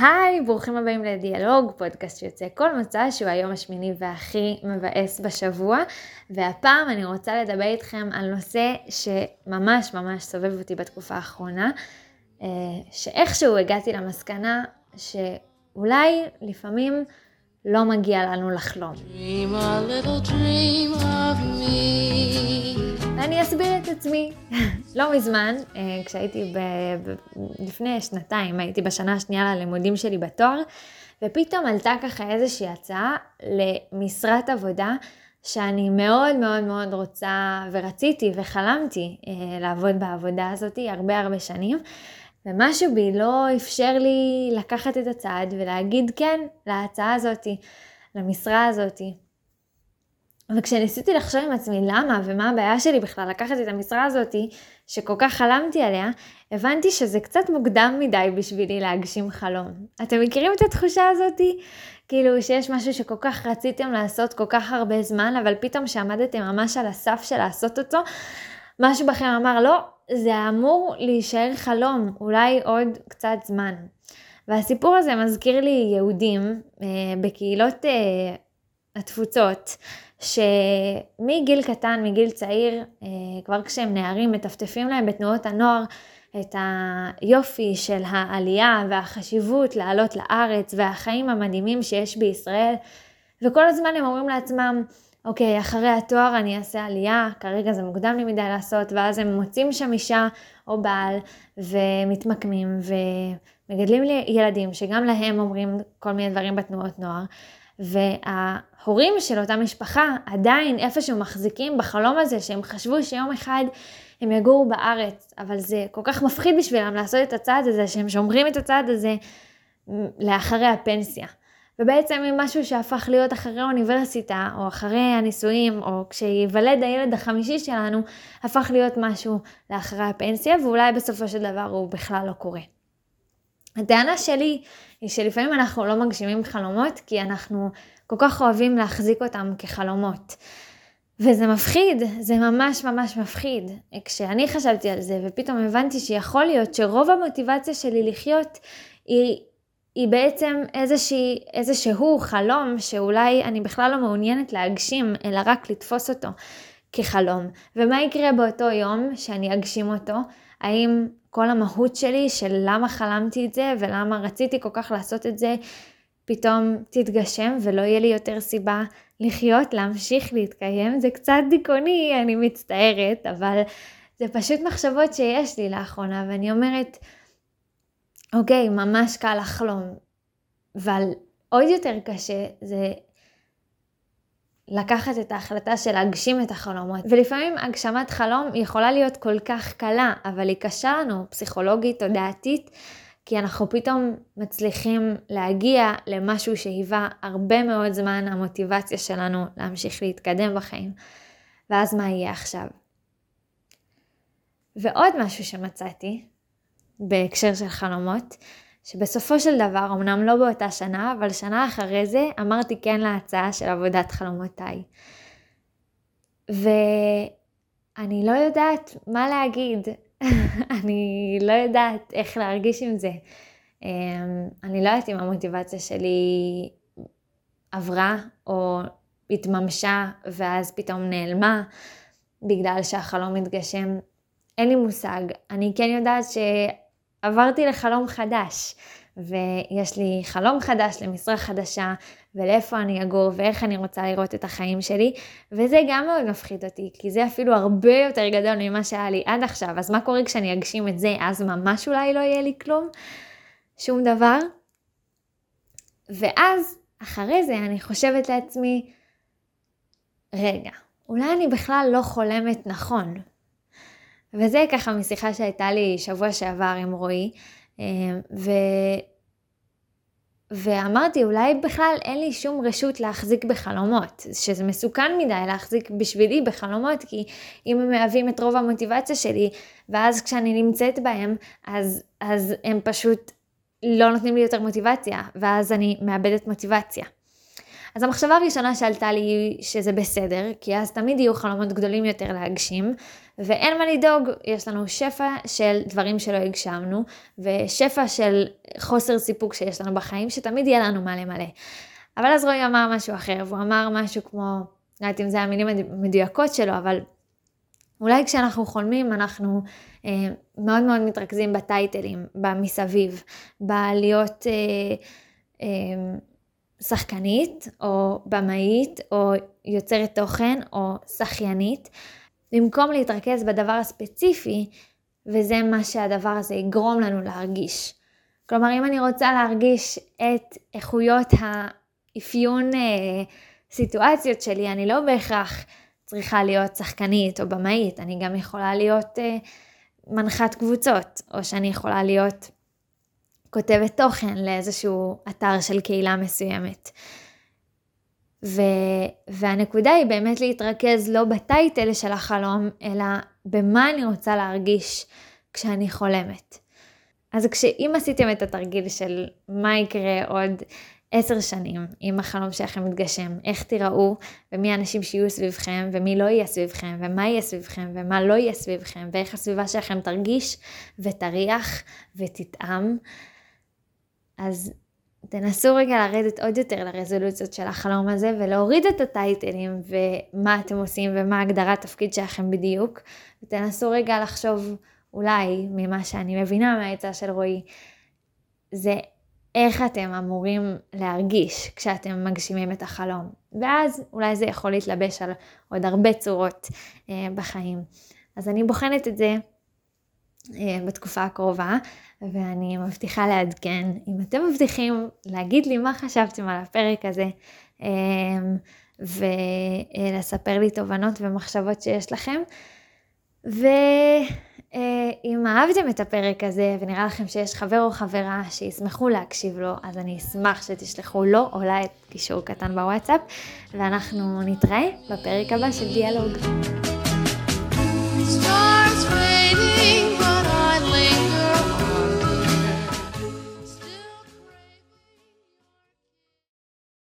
היי, ברוכים הבאים לדיאלוג, פודקאסט שיוצא כל מצע שהוא היום השמיני והכי מבאס בשבוע, והפעם אני רוצה לדבר איתכם על נושא שממש ממש סובב אותי בתקופה האחרונה, שאיכשהו הגעתי למסקנה שאולי לפעמים לא מגיע לנו לחלום. Dream a little dream of me. אני אסביר את עצמי. לא מזמן, כשהייתי לפני שנתיים, הייתי בשנה השנייה ללימודים שלי בתואר, ופתאום עלתה ככה איזושהי הצעה למשרת עבודה שאני מאוד מאוד מאוד רוצה ורציתי וחלמתי לעבוד בעבודה הזאת הרבה הרבה שנים, ומשהו בי לא אפשר לי לקחת את הצעד ולהגיד כן להצעה הזאת, למשרה הזאת. וכשניסיתי לחשוב עם עצמי למה ומה הבעיה שלי בכלל לקחת את המשרה הזאת שכל כך חלמתי עליה, הבנתי שזה קצת מוקדם מדי בשבילי להגשים חלום. אתם מכירים את התחושה הזאת? כאילו שיש משהו שכל כך רציתם לעשות כל כך הרבה זמן, אבל פתאום שעמדתם ממש על הסף של לעשות אותו, משהו בכם אמר לא, זה אמור להישאר חלום, אולי עוד קצת זמן. והסיפור הזה מזכיר לי יהודים בקהילות התפוצות, שמגיל קטן, מגיל צעיר, כבר כשהם נערים, מטפטפים להם בתנועות הנוער את היופי של העלייה והחשיבות לעלות לארץ והחיים המדהימים שיש בישראל, וכל הזמן הם אומרים לעצמם, אוקיי, אחרי התואר אני אעשה עלייה, כרגע זה מוקדם לי מדי לעשות, ואז הם מוצאים שם אישה או בעל ומתמקמים ומגדלים ילדים שגם להם אומרים כל מיני דברים בתנועות נוער, וההורים של אותה משפחה עדיין איפשהו מחזיקים בחלום הזה שהם חשבו שיום אחד הם יגורו בארץ, אבל זה כל כך מפחיד בשבילם לעשות את הצעד הזה, שהם שומרים את הצעד הזה לאחרי הפנסיה. ובעצם אם משהו שהפך להיות אחרי האוניברסיטה, או אחרי הנישואים, או כשיוולד הילד החמישי שלנו, הפך להיות משהו לאחרי הפנסיה, ואולי בסופו של דבר הוא בכלל לא קורה. הטענה שלי היא שלפעמים אנחנו לא מגשימים חלומות, כי אנחנו כל כך אוהבים להחזיק אותם כחלומות. וזה מפחיד, זה ממש ממש מפחיד. כשאני חשבתי על זה, ופתאום הבנתי שיכול להיות שרוב המוטיבציה שלי לחיות היא בעצם איזשהו חלום שאולי אני בכלל לא מעוניינת להגשים, אלא רק לתפוס אותו כחלום. ומה יקרה באותו יום שאני אגשים אותו? האם כל המהות שלי של למה חלמתי את זה ולמה רציתי כל כך לעשות את זה, פתאום תתגשם ולא יהיה לי יותר סיבה לחיות, להמשיך להתקיים? זה קצת דיכאוני, אני מצטערת, אבל זה פשוט מחשבות שיש לי לאחרונה, ואני אומרת, אוקיי, ממש קל לחלום, אבל עוד יותר קשה זה לקחת את ההחלטה של להגשים את החלומות. ולפעמים הגשמת חלום יכולה להיות כל כך קלה, אבל היא קשה לנו פסיכולוגית, תודעתית, כי אנחנו פתאום מצליחים להגיע למשהו שהיווה הרבה מאוד זמן המוטיבציה שלנו להמשיך להתקדם בחיים. ואז מה יהיה עכשיו? ועוד משהו שמצאתי, בהקשר של חלומות, שבסופו של דבר, אמנם לא באותה שנה, אבל שנה אחרי זה אמרתי כן להצעה של עבודת חלומותיי. ואני לא יודעת מה להגיד, אני לא יודעת איך להרגיש עם זה. אני לא יודעת אם המוטיבציה שלי עברה או התממשה ואז פתאום נעלמה בגלל שהחלום מתגשם. אין לי מושג, אני כן יודעת שעברתי לחלום חדש, ויש לי חלום חדש למשרה חדשה, ולאיפה אני אגור ואיך אני רוצה לראות את החיים שלי, וזה גם מאוד מפחיד אותי, כי זה אפילו הרבה יותר גדול ממה שהיה לי עד עכשיו, אז מה קורה כשאני אגשים את זה? אז ממש אולי לא יהיה לי כלום, שום דבר. ואז אחרי זה אני חושבת לעצמי, רגע, אולי אני בכלל לא חולמת נכון. וזה ככה משיחה שהייתה לי שבוע שעבר עם רועי, ואמרתי, אולי בכלל אין לי שום רשות להחזיק בחלומות, שזה מסוכן מדי להחזיק בשבילי בחלומות, כי אם הם מהווים את רוב המוטיבציה שלי, ואז כשאני נמצאת בהם, אז הם פשוט לא נותנים לי יותר מוטיבציה, ואז אני מאבדת מוטיבציה. אז המחשבה הראשונה שעלתה לי היא שזה בסדר, כי אז תמיד יהיו חלומות גדולים יותר להגשים, ואין מה לדאוג, יש לנו שפע של דברים שלא הגשמנו, ושפע של חוסר סיפוק שיש לנו בחיים, שתמיד יהיה לנו מלא מלא. אבל אז רועי אמר משהו אחר, והוא אמר משהו כמו, לא יודעת אם זה המילים המדויקות שלו, אבל אולי כשאנחנו חולמים אנחנו מאוד מאוד מתרכזים בטייטלים, במסביב, בלהיות שחקנית או במאית או יוצרת תוכן או שחיינית, במקום להתרכז בדבר הספציפי, וזה מה שהדבר הזה יגרום לנו להרגיש. כלומר, אם אני רוצה להרגיש את איכויות האפיון סיטואציות שלי, אני לא בהכרח צריכה להיות שחקנית או במאית, אני גם יכולה להיות מנחת קבוצות, או שאני יכולה להיות כותבת תוכן לאיזשהו אתר של קהילה מסוימת. והנקודה היא באמת להתרכז לא בטייטל של החלום, אלא במה אני רוצה להרגיש כשאני חולמת. אז אם עשיתם את התרגיל של מה יקרה עוד 10 שנים, אם החלום שלכם מתגשם, איך תראו, ומי האנשים שיהיו סביבכם, ומי לא יהיה סביבכם, ומה יהיה סביבכם, ומה לא יהיה סביבכם, ואיך הסביבה שלכם תרגיש, ותריח, ותתאם. אז תנסו רגע לרדת עוד יותר לרזולוציות של החלום הזה, ולהוריד את הטייטלים, ומה אתם עושים, ומה הגדרת תפקיד שלכם בדיוק, ותנסו רגע לחשוב, אולי, ממה שאני מבינה מההצעה של רועי, זה איך אתם אמורים להרגיש כשאתם מגשימים את החלום. ואז אולי זה יכול להתלבש על עוד הרבה צורות בחיים. אז אני בוחנת את זה בתקופה הקרובה, ואני מבטיחה לעדכן. אם אתם מבטיחים להגיד לי מה חשבתם על הפרק הזה, ולספר לי תובנות ומחשבות שיש לכם, אם אהבתם את הפרק הזה ונראה לכם שיש חבר או חברה שישמחו להקשיב לו, אז אני אשמח שתשלחו לו או לה את קישור קטן בוואטסאפ, ואנחנו נתראה בפרק הבא של דיאלוג.